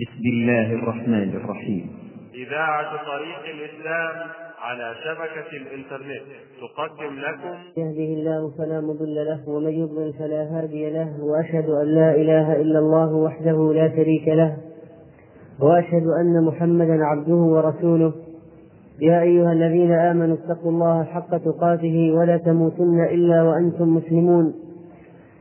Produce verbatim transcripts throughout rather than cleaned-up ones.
بسم الله الرحمن الرحيم. إذاعة طريق الإسلام على شبكة الإنترنت تقدم لكم: يهده الله فلا مضل له ومن يضلل فلا هادي له، وأشهد أن لا إله إلا الله وحده لا شريك له، وأشهد أن محمدا عبده ورسوله. يا أيها الذين آمنوا اتقوا الله حق تقاته ولا تموتن إلا وأنتم مسلمون.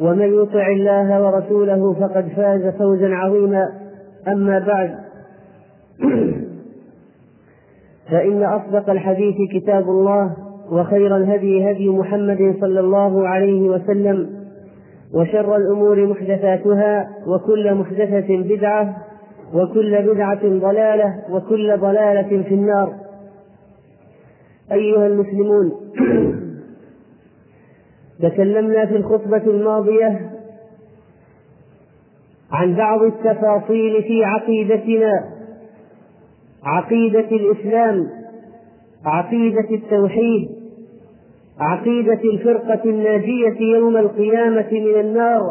ومن يطع الله ورسوله فقد فاز فوزا عظيما. أما بعد، فإن أصدق الحديث كتاب الله، وخير الهدي هدي محمد صلى الله عليه وسلم، وشر الأمور محدثاتها، وكل محدثة بدعة، وكل بدعة ضلالة، وكل ضلالة في النار. أيها المسلمون، تكلمنا في الخطبة الماضية عن بعض التفاصيل في عقيدتنا، عقيدة الإسلام، عقيدة التوحيد، عقيدة الفرقة الناجية يوم القيامة من النار،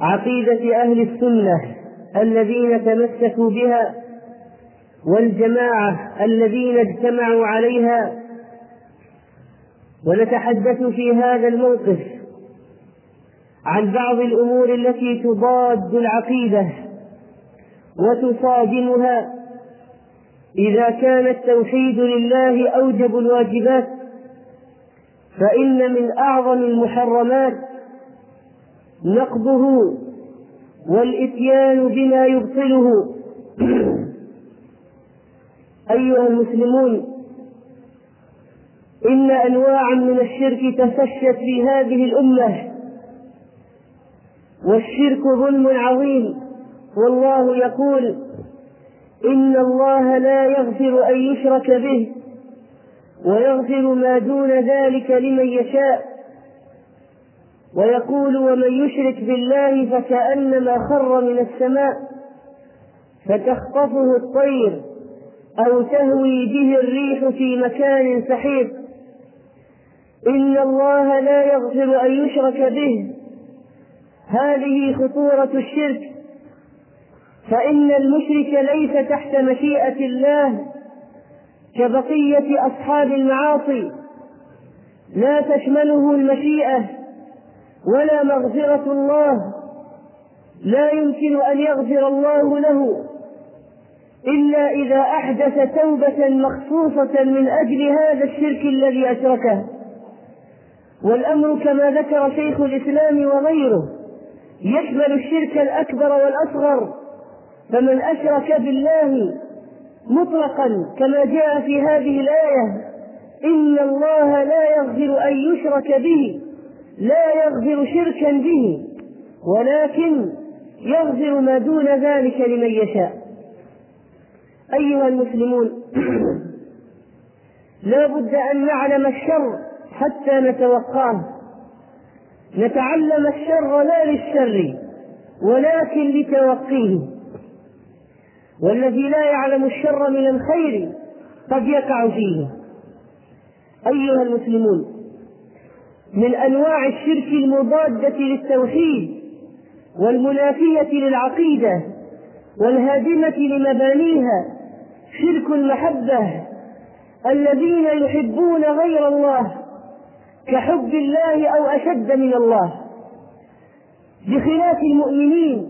عقيدة أهل السنة الذين تمسكوا بها، والجماعة الذين اجتمعوا عليها. ونتحدث في هذا الموقف عن بعض الأمور التي تضاد العقيدة وتصادمها. إذا كان التوحيد لله أوجب الواجبات، فإن من أعظم المحرمات نقضه والإتيان بما يبطله. أيها المسلمون، إن أنواعا من الشرك تفشت في هذه الأمة، والشرك ظلم عظيم. والله يقول: إن الله لا يغفر أن يشرك به ويغفر ما دون ذلك لمن يشاء، ويقول: ومن يشرك بالله فكأنما خر من السماء فتخطفه الطير أو تهوي به الريح في مكان سحيق. إن الله لا يغفر أن يشرك به، هذه خطورة الشرك، فإن المشرك ليس تحت مشيئة الله كبقية أصحاب المعاصي، لا تشمله المشيئة ولا مغفرة الله، لا يمكن أن يغفر الله له إلا إذا أحدث توبة مخصوصة من أجل هذا الشرك الذي أشركه. والأمر كما ذكر شيخ الإسلام وغيره يشمل الشرك الأكبر والأصغر، فمن أشرك بالله مطلقا كما جاء في هذه الآية: إن الله لا يغفر أن يشرك به، لا يغفر شركا به، ولكن يغفر ما دون ذلك لمن يشاء. أيها المسلمون، لا بد أن نعلم الشر حتى نتوقاه. نتعلم الشر لا للشر ولكن لتوقيه، والذي لا يعلم الشر من الخير قد يقع فيه. أيها المسلمون، من أنواع الشرك المضادة للتوحيد والمنافية للعقيدة والهادمة لمبانيها شرك المحبة، الذين يحبون غير الله كحب الله أو أشد من الله، بخلاف المؤمنين.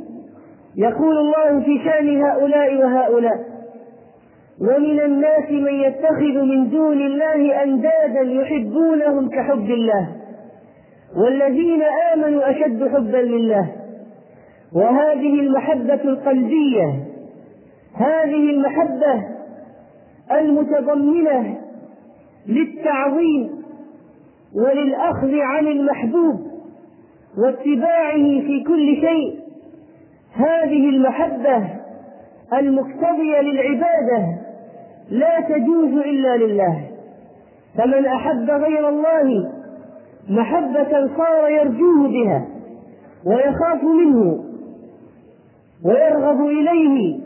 يقول الله في شأن هؤلاء وهؤلاء: ومن الناس من يتخذ من دون الله أندادا يحبونهم كحب الله، والذين آمنوا أشد حبا لله. وهذه المحبة القلبية، هذه المحبة المتضمنة للتعظيم وللأخذ عن المحبوب واتباعه في كل شيء، هذه المحبة المقتضية للعبادة لا تجوز إلا لله. فمن أحب غير الله محبة صار يرجوه بها ويخاف منه ويرغب إليه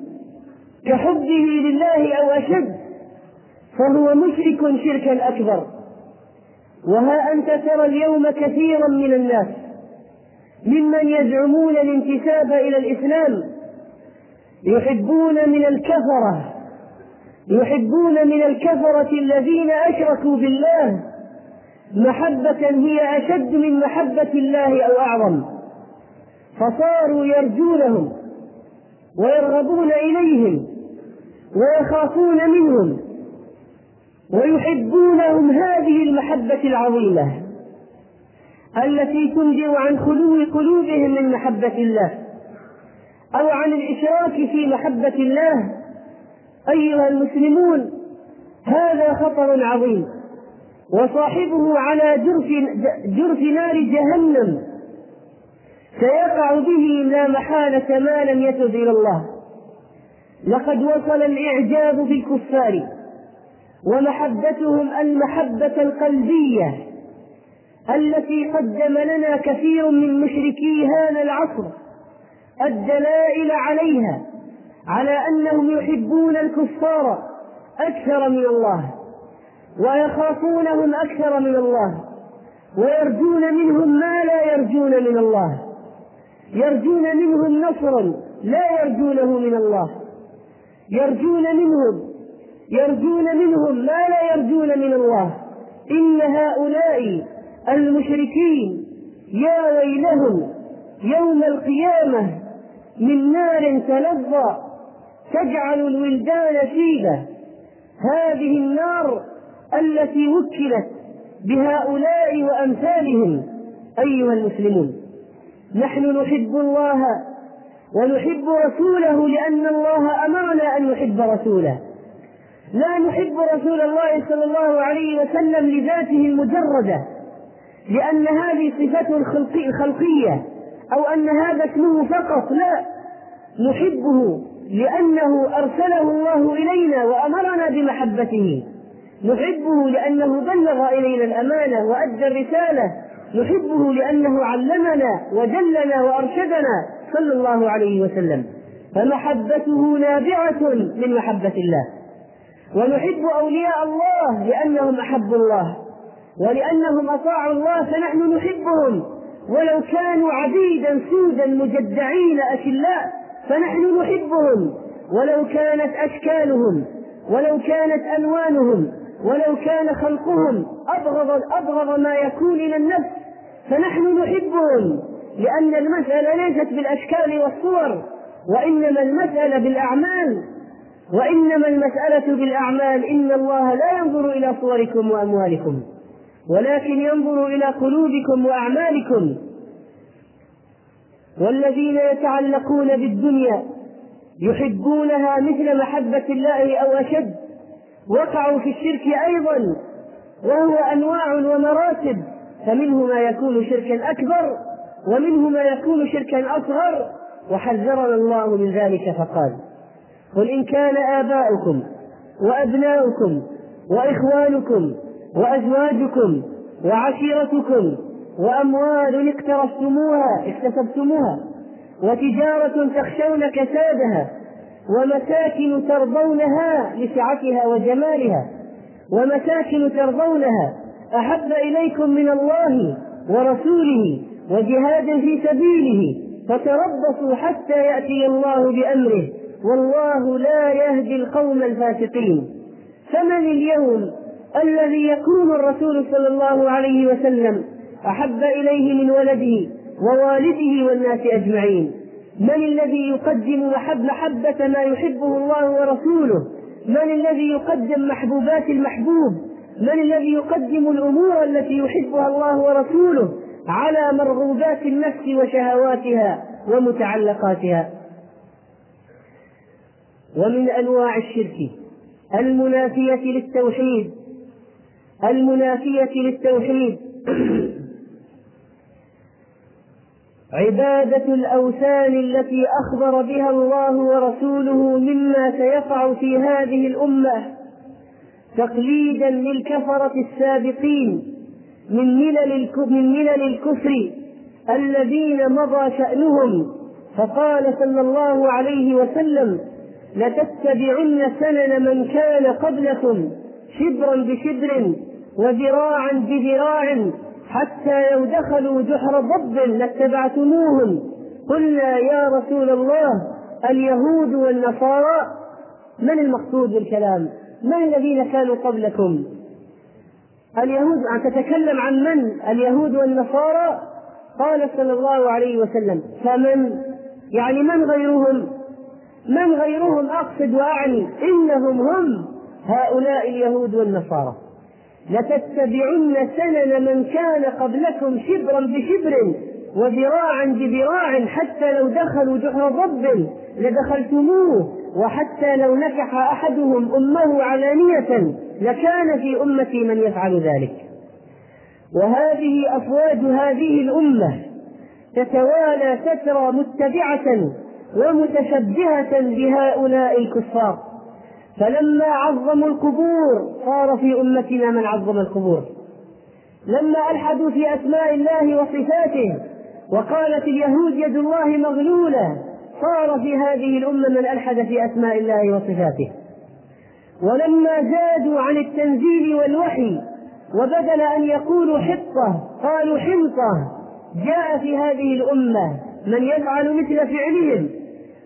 كحبه لله أو أشد، فهو مشرك شركا أكبر. وها أنت ترى اليوم كثيرا من الناس ممن يزعمون الانتساب إلى الإسلام يحبون من الكفرة يحبون من الكفرة الذين أشركوا بالله محبة هي أشد من محبة الله أو أعظم، فصاروا يرجونهم ويرغبون إليهم ويخافون منهم ويحبونهم هذه المحبة العظيمة التي تنجو عن خلو قلوبهم من محبة الله أو عن الإشراك في محبة الله. أيها المسلمون، هذا خطر عظيم وصاحبه على جرف, جرف نار جهنم، سيقع به لا محالة ما لم يتب إلى الله. لقد وصل الإعجاب بالكفار ومحبتهم المحبة القلبية التي قدم لنا كثير من مشركي هذا العصر الدلائل عليها على أنهم يحبون الكفار أكثر من الله ويخافونهم أكثر من الله ويرجون منهم ما لا يرجون من الله، يرجون منهم نصرا لا يرجونه من الله، يرجون منهم يرجون منهم ما لا يرجون من الله. إن هؤلاء المشركين يا ويلهم يوم القيامة من نار تلظى تجعل الولدان شيبة. هذه النار التي وكلت بهؤلاء وأمثالهم. أيها المسلمون، نحن نحب الله ونحب رسوله لأن الله أمرنا أن نحب رسوله. لا نحب رسول الله صلى الله عليه وسلم لذاته المجردة، لأن هذه صفته الخلقية أو أن هذا اسمه فقط، لا، نحبه لأنه أرسله الله إلينا وأمرنا بمحبته، نحبه لأنه بلغ إلينا الأمانة وأدى الرسالة، نحبه لأنه علمنا ودلنا وأرشدنا صلى الله عليه وسلم، فمحبته نابعة من محبة الله. ونحب أولياء الله لأنهم أحبوا الله ولأنهم أطاعوا الله، فنحن نحبهم ولو كانوا عبيدا سودا مجدعين أشلاء، فنحن نحبهم ولو كانت أشكالهم ولو كانت ألوانهم ولو كان خلقهم أبغض, أبغض ما يكون إلى النفس، فنحن نحبهم لأن المسألة ليست بالأشكال والصور، وإنما المسألة بالأعمال وإنما المسألة بالأعمال. إن الله لا ينظر إلى صوركم وأموالكم ولكن ينظر إلى قلوبكم وأعمالكم. والذين يتعلقون بالدنيا يحبونها مثل محبة الله أو أشد وقعوا في الشرك أيضا، وهو أنواع ومراتب، فمنه ما يكون شركا أكبر ومنه ما يكون شركا أصغر، وحذرنا الله من ذلك فقال: قل إن كان آباؤكم وأبناؤكم وإخوانكم وأزواجكم وعشيرتكم وأموال اقترفتموها اكتسبتموها وتجارة تخشون كسادها ومساكن ترضونها لسعتها وجمالها ومساكن ترضونها أحب إليكم من الله ورسوله وجهاد في سبيله فتربصوا حتى يأتي الله بأمره والله لا يهدي القوم الفاسقين. فمن اليوم الذي يكون الرسول صلى الله عليه وسلم أحب إليه من ولده ووالده والناس أجمعين؟ من الذي يقدم محبة ما يحبه الله ورسوله؟ من الذي يقدم محبوبات المحبوب؟ من الذي يقدم الأمور التي يحبها الله ورسوله على مرغوبات النفس وشهواتها ومتعلقاتها؟ ومن أنواع الشرك المنافية للتوحيد المنافية للتوحيد عبادة الأوثان التي أخبر بها الله ورسوله مما سيقع في هذه الأمة تقليدا للكفرة السابقين من ملل الكفر الذين مضى شأنهم. فقال صلى الله عليه وسلم: لتتبعن سنن من كان قبلكم شبرا بشبر وذراعا بذراع حتى لو دخلوا جحر ضب لاتبعتموهم. قلنا: يا رسول الله، اليهود والنصارى، من المقصود بالكلام؟ من الذين كانوا قبلكم؟ اليهود، أن تتكلم عن من؟ اليهود والنصارى. قال صلى الله عليه وسلم: فمن؟ يعني من غيرهم؟ من غيرهم أقصد وأعني، إنهم هم هؤلاء اليهود والنصارى. لتتبعن سنن من كان قبلكم شبرا بشبر وذراعا بذراع حتى لو دخلوا جحر ضب لدخلتموه، وحتى لو نكح أحدهم أمه علانية لكان في أمتي من يفعل ذلك. وهذه أفواج هذه الأمة تتوالى فترة متبعة ومتشبهة بهؤلاء الكفار. فلما عظموا القبور صار في أمتنا من عظم القبور، لما ألحدوا في أسماء الله وصفاته وقالت اليهود يد الله مغلولة صار في هذه الأمة من ألحد في أسماء الله وصفاته، ولما زادوا عن التنزيل والوحي وبدل أن يقولوا حطة قالوا حنطة جاء في هذه الأمة من يفعل مثل فعلهم.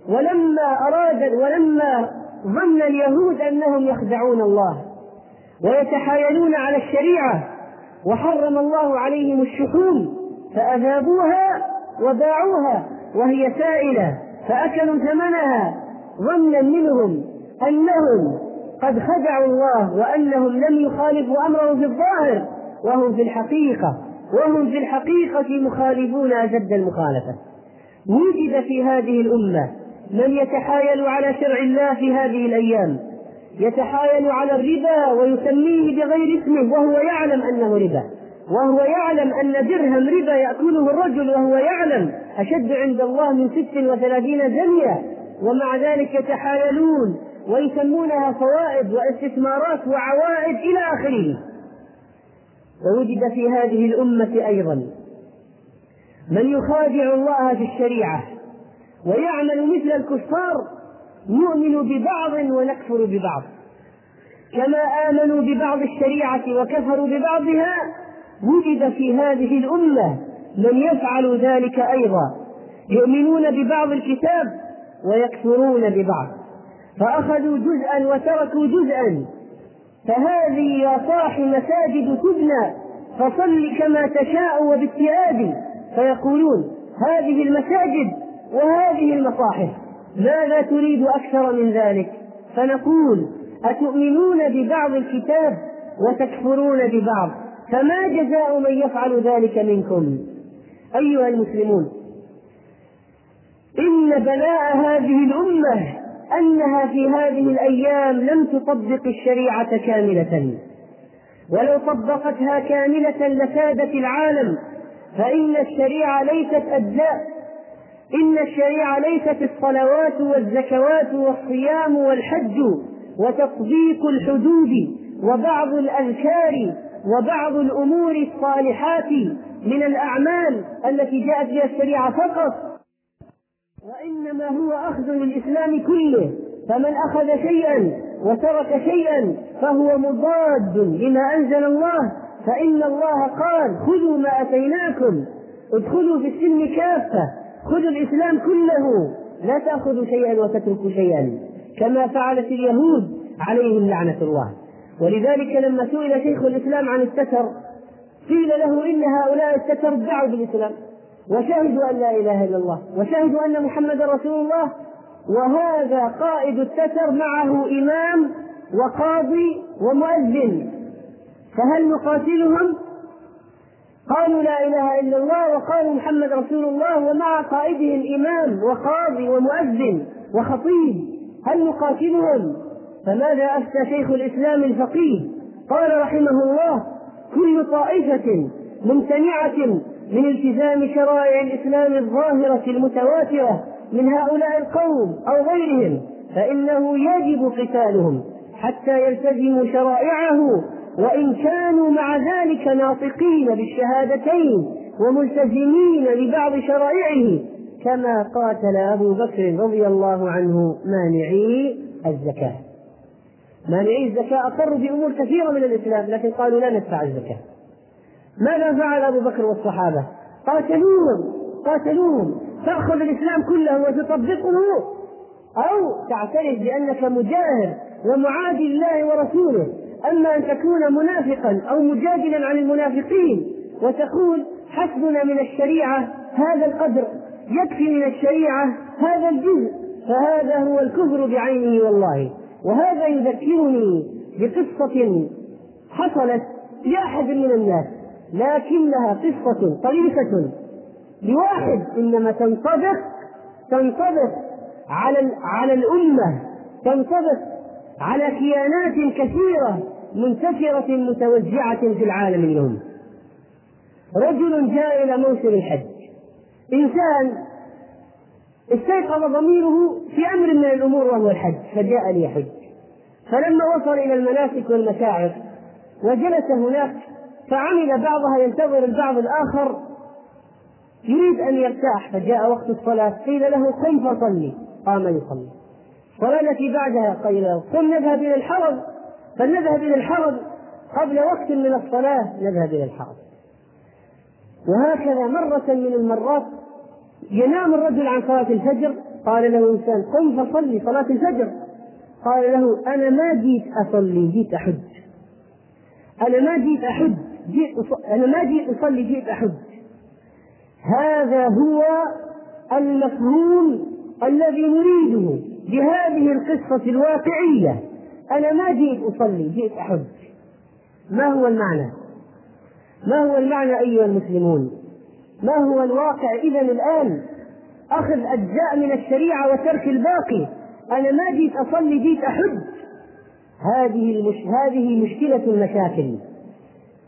ولما أراد ولما ظن اليهود أنهم يخدعون الله ويتحايلون على الشريعة وحرم الله عليهم الشحوم فأذابوها وباعوها وهي سائلة فأكلوا ثمنها ظنا منهم أنهم قد خدعوا الله وأنهم لم يخالفوا أمره في الظاهر، وهم في الحقيقة وهم في الحقيقة مخالفون أشد المخالفة. وجد في هذه الأمة من يتحايل على شرع الله في هذه الأيام، يتحايل على الربا ويسميه بغير اسمه وهو يعلم أنه ربا، وهو يعلم أن درهم ربا يأكله الرجل وهو يعلم أشد عند الله من ست وثلاثين زنية، ومع ذلك يتحايلون ويسمونها فوائد واستثمارات وعوائد إلى آخره. ووجد في هذه الأمة أيضا من يخادع الله في الشريعة ويعمل مثل الكفار، نؤمن ببعض ونكفر ببعض، كما آمنوا ببعض الشريعة وكفروا ببعضها. وجد في هذه الأمة من يفعل ذلك أيضا، يؤمنون ببعض الكتاب ويكفرون ببعض، فأخذوا جزءا وتركوا جزءا. فهذه يا صاح مساجد تبنى فصل كما تشاء وبالتئاب، فيقولون: هذه المساجد وهذه المصاحف، ماذا تريد أكثر من ذلك؟ فنقول: أتؤمنون ببعض الكتاب وتكفرون ببعض، فما جزاء من يفعل ذلك منكم؟ أيها المسلمون، إن بلاء هذه الأمة أنها في هذه الأيام لم تطبق الشريعة كاملة، ولو طبقتها كاملة لسادت العالم. فإن الشريعة ليست أجزاء، إن الشريعة ليست الصلوات والزكوات والصيام والحج وتطبيق الحدود وبعض الأذكار وبعض الأمور الصالحات من الأعمال التي جاءت بها الشريعة فقط، وإنما هو أخذ للإسلام كله. فمن أخذ شيئا وترك شيئا فهو مضاد لما أنزل الله، فإن الله قال: خذوا ما أتيناكم، ادخلوا في السلم كافة، خذوا الإسلام كله، لا تأخذوا شيئا وتتركوا شيئا، كما فعلت اليهود عليهم لعنة الله. ولذلك لما سئل شيخ الإسلام عن الستر قيل له: إن هؤلاء الستر دعوا بالإسلام وشهدوا أن لا إله إلا الله وشهدوا أن محمد رسول الله، وهذا قائد الستر معه إمام وقاضي ومؤذن، فهل نقاتلهم؟ قالوا: لا إله إلا الله، وقالوا: محمد رسول الله، ومع قائدهم إمام وقاضي ومؤذن وخطيب، هل نقاتلهم؟ فماذا أفتى شيخ الإسلام الفقيه؟ قال رحمه الله: كل طائفة ممتنعة من التزام شرائع الإسلام الظاهرة المتواترة من هؤلاء القوم أو غيرهم، فإنه يجب قتالهم حتى يلتزموا شرائعه، وإن كانوا مع ذلك ناطقين بالشهادتين وملتزمين ببعض شرائعه، كما قاتل أبو بكر رضي الله عنه مانعي الزكاة. مانعي الزكاة أقروا بأمور كثيرة من الإسلام، لكن قالوا لا ندفع الزكاة. ماذا فعل أبو بكر والصحابة؟ قاتلوهم قاتلوهم تأخذ الإسلام كله وتطبقه، أو تعترف بأنك مجاهد ومعادي الله ورسوله. أما أن تكون منافقا أو مجادلا عن المنافقين وتقول حسبنا من الشريعة هذا القدر، يكفي من الشريعة هذا الجزء، فهذا هو الكفر بعينه والله. وهذا يذكرني بقصة حصلت لأحد من الناس، لكنها قصة طريفة لواحد، إنما تنطبق تنطبق على على الأمة، تنطبق على كيانات كثيرة منتشرة متوزعة في العالم اليوم. رجل جاء إلى موسم الحج، إنسان استيقظ ضميره في أمر من الأمور وهو الحج، فجاء ليحج. فلما وصل إلى المناسك والمشاعر وجلس هناك، فعمل بعضها ينتظر البعض الآخر، يريد أن يرتاح، فجاء وقت الصلاة قيل له قم فصلي، قام يصلي. والتي بعدها قيل له قم نذهب إلى الحرم، فلنذهب إلى الحرم قبل وقت من الصلاة، نذهب إلى الحرم. وهكذا مرة من المرات ينام الرجل عن صلاة الفجر، قال له إنسان قم فصلي صلاة الفجر، قال له أنا ما جيت أصلي جيت أحج، أنا ما جيت أحج جيت أنا ما جيت أصلي جيت أحج. هذا هو المفهوم الذي نريده بهذه القصة الواقعية، أنا ما جيت أصلي جيت أحج. ما هو المعنى؟ ما هو المعنى أيها المسلمون؟ ما هو الواقع إذا الآن؟ أخذ أجزاء من الشريعة وترك الباقي، أنا ما جيت أصلي جيت أحج. هذه المش... هذه مشكلة المشاكل.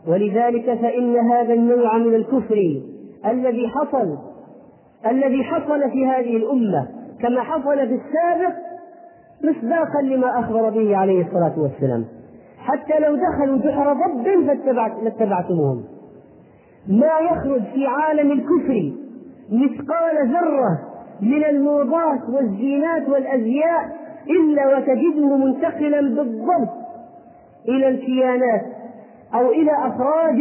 ولذلك فإن هذا النوع من الكفر الذي حصل الذي حصل في هذه الأمة كما حصل في السابق مصداقا لما أخبر به عليه الصلاة والسلام، حتى لو دخلوا جحر ضب لاتبعتموهم. ما يخرج في عالم الكفر مثقال ذرة من الموضات والزينات والأزياء إلا وتجده منتقلا بالضبط إلى الكيانات أو إلى أفراد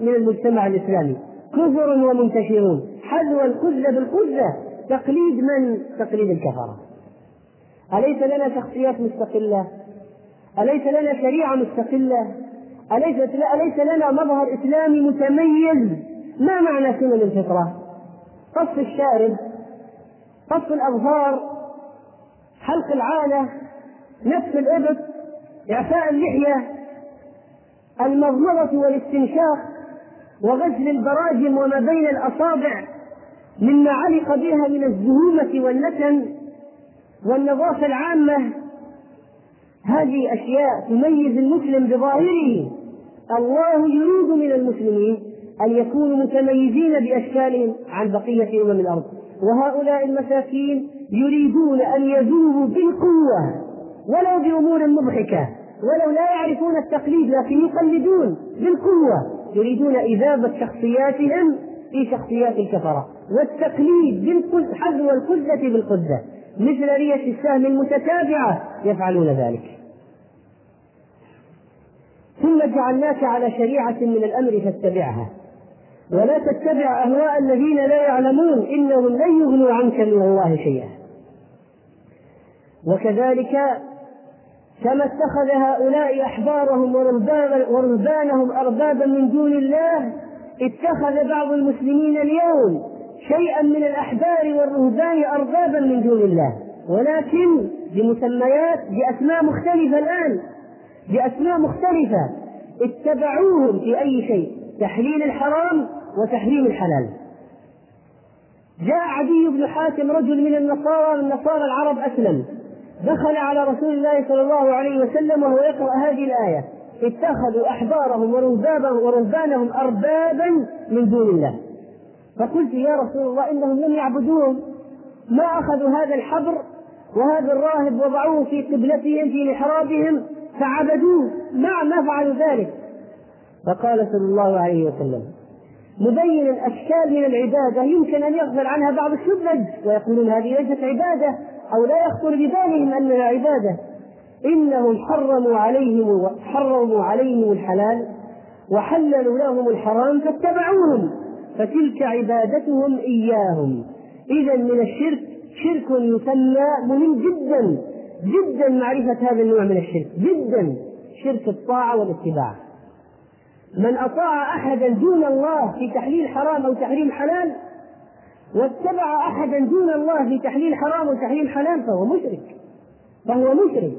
من المجتمع الإسلامي، كفر ومنتشرون حذو الخذة بالخذة، تقليد من؟ تقليد الكفرة. أليس لنا شخصيات مستقلة؟ أليس لنا شريعة مستقلة؟ أليس لنا مظهر إسلامي متميز؟ ما معنى سنن الفطرة؟ قص الشارب، قص الأظهار، حلق العانة، نفس الإبط، إعفاء اللحية، المضمضة والاستنشاق، وغسل البراجم وما بين الأصابع مما علق بها من الزهومة والنتن، والنظافة العامة. هذه أشياء تميز المسلم بظاهره. الله يريد من المسلمين أن يكونوا متميزين بأشكالهم عن بقية أمم الأرض، وهؤلاء المساكين يريدون أن يذوبوا بالقوة ولو بأمور مضحكة، ولو لا يعرفون التقليد لكن يقلدون بالقوة، يريدون إذابة شخصياتهم في شخصيات الكفرة والتقليد حذو الخذة بالخذة، مثل رية السهم المتتابعة يفعلون ذلك. ثم جعلناك على شريعة من الأمر فاتبعها ولا تتبع أهواء الذين لا يعلمون إنهم لن يغنوا عنك من الله شيئا. وكذلك كما اتخذ هؤلاء أحبارهم ورهبانهم أربابا من دون الله، اتخذ بعض المسلمين اليوم شيئا من الأحبار والرهبان أربابا من دون الله، ولكن بمسميات بأسماء مختلفة. الآن بأسماء مختلفة اتبعوهم في أي شيء، تحليل الحرام وتحريم الحلال. جاء عدي بن حاتم رجل من النصارى من نصارى العرب أسلم، دخل على رسول الله صلى الله عليه وسلم وهو يقرأ هذه الآية، اتخذوا أحبارهم ورهبانهم أربابا من دون الله. فقلت يا رسول الله إنهم لم يعبدون، ما أخذوا هذا الحبر وهذا الراهب وضعوه في قبلتهم في محرابهم فعبدوه، مع ما فعلوا ذلك. فقال صلى الله عليه وسلم مبينا أشكال من العبادة يمكن أن يغفل عنها بعض السذج ويقولون هذه ليست عبادة أو لا يخطر ببالهم أنها عبادة، إنهم حرموا عليهم, حرموا عليهم الحلال وحللوا لهم الحرام فاتبعوهم، فتلك عبادتهم إياهم. إذا من الشرك شرك يسمى، مهم جدا جدا معرفة هذا النوع من الشرك جدا، شرك الطاعة والاتباع. من أطاع أحدا دون الله في تحليل حرام أو تحريم حلال واتبع أحدا دون الله في تحليل حرام أو تحريم حلال فهو مشرك فهو مشرك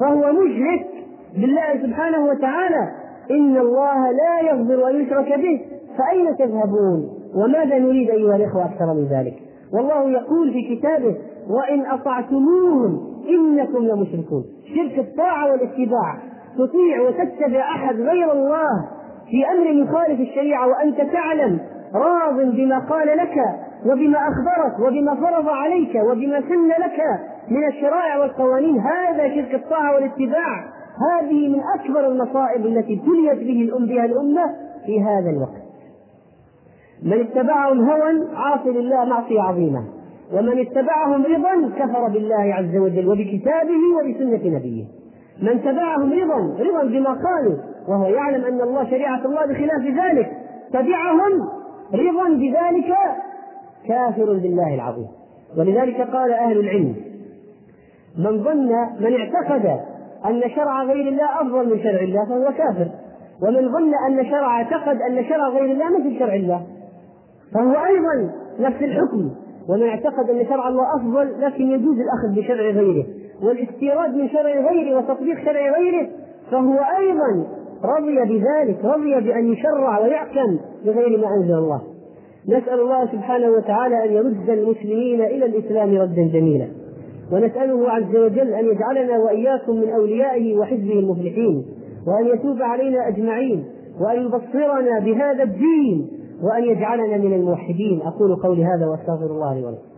فهو مشرك بالله سبحانه وتعالى. إن الله لا يغفر أن يشرك به، فأين تذهبون؟ وماذا نريد أيها الإخوة أكثر من ذلك؟ والله يقول في كتابه وإن أطعتموهم إنكم لمشركون. شرك الطاعة والاتباع، تطيع وتتبع أحد غير الله في أمر يخالف الشريعة وأنت تعلم، راض بما قال لك وبما أخبرك وبما فرض عليك وبما سن لك من الشرائع والقوانين، هذا شرك الطاعة والاتباع. هذه من أكبر المصائب التي ابتليت بها الأمة في هذا الوقت. من اتبعهم هوى عاص لله معصية عظيمة، ومن اتبعهم رضا كفر بالله عز وجل وبكتابه وبسنة نبيه. من تبعهم رضا رضا بما قالوا وهو يعلم أن الله شريعة الله بخلاف ذلك، تبعهم رضا بذلك، كافر بالله العظيم. ولذلك قال أهل العلم من ظن من اعتقد أن شرع غير الله أفضل من شرع الله فهو كافر، ومن ظن أن شرع اعتقد أن شرع غير الله مثل شرع الله فهو أيضا نفس الحكم، ومن اعتقد أن شرع الله أفضل لكن يجوز الأخذ بشرع غيره والاستيراد من شرع غيره وتطبيق شرع غيره فهو أيضا رضي بذلك، رضي بأن يشرع ويحكم بغير ما أنزل الله. نسأل الله سبحانه وتعالى أن يرد المسلمين إلى الإسلام ردا جميلا، ونسأله عز وجل أن يجعلنا وإياكم من أوليائه وحزبه المفلحين، وأن يتوب علينا أجمعين، وأن يبصرنا بهذا الدين، وأن يجعلنا من الموحدين. أقول قولي هذا وأستغفر الله لي ولكم.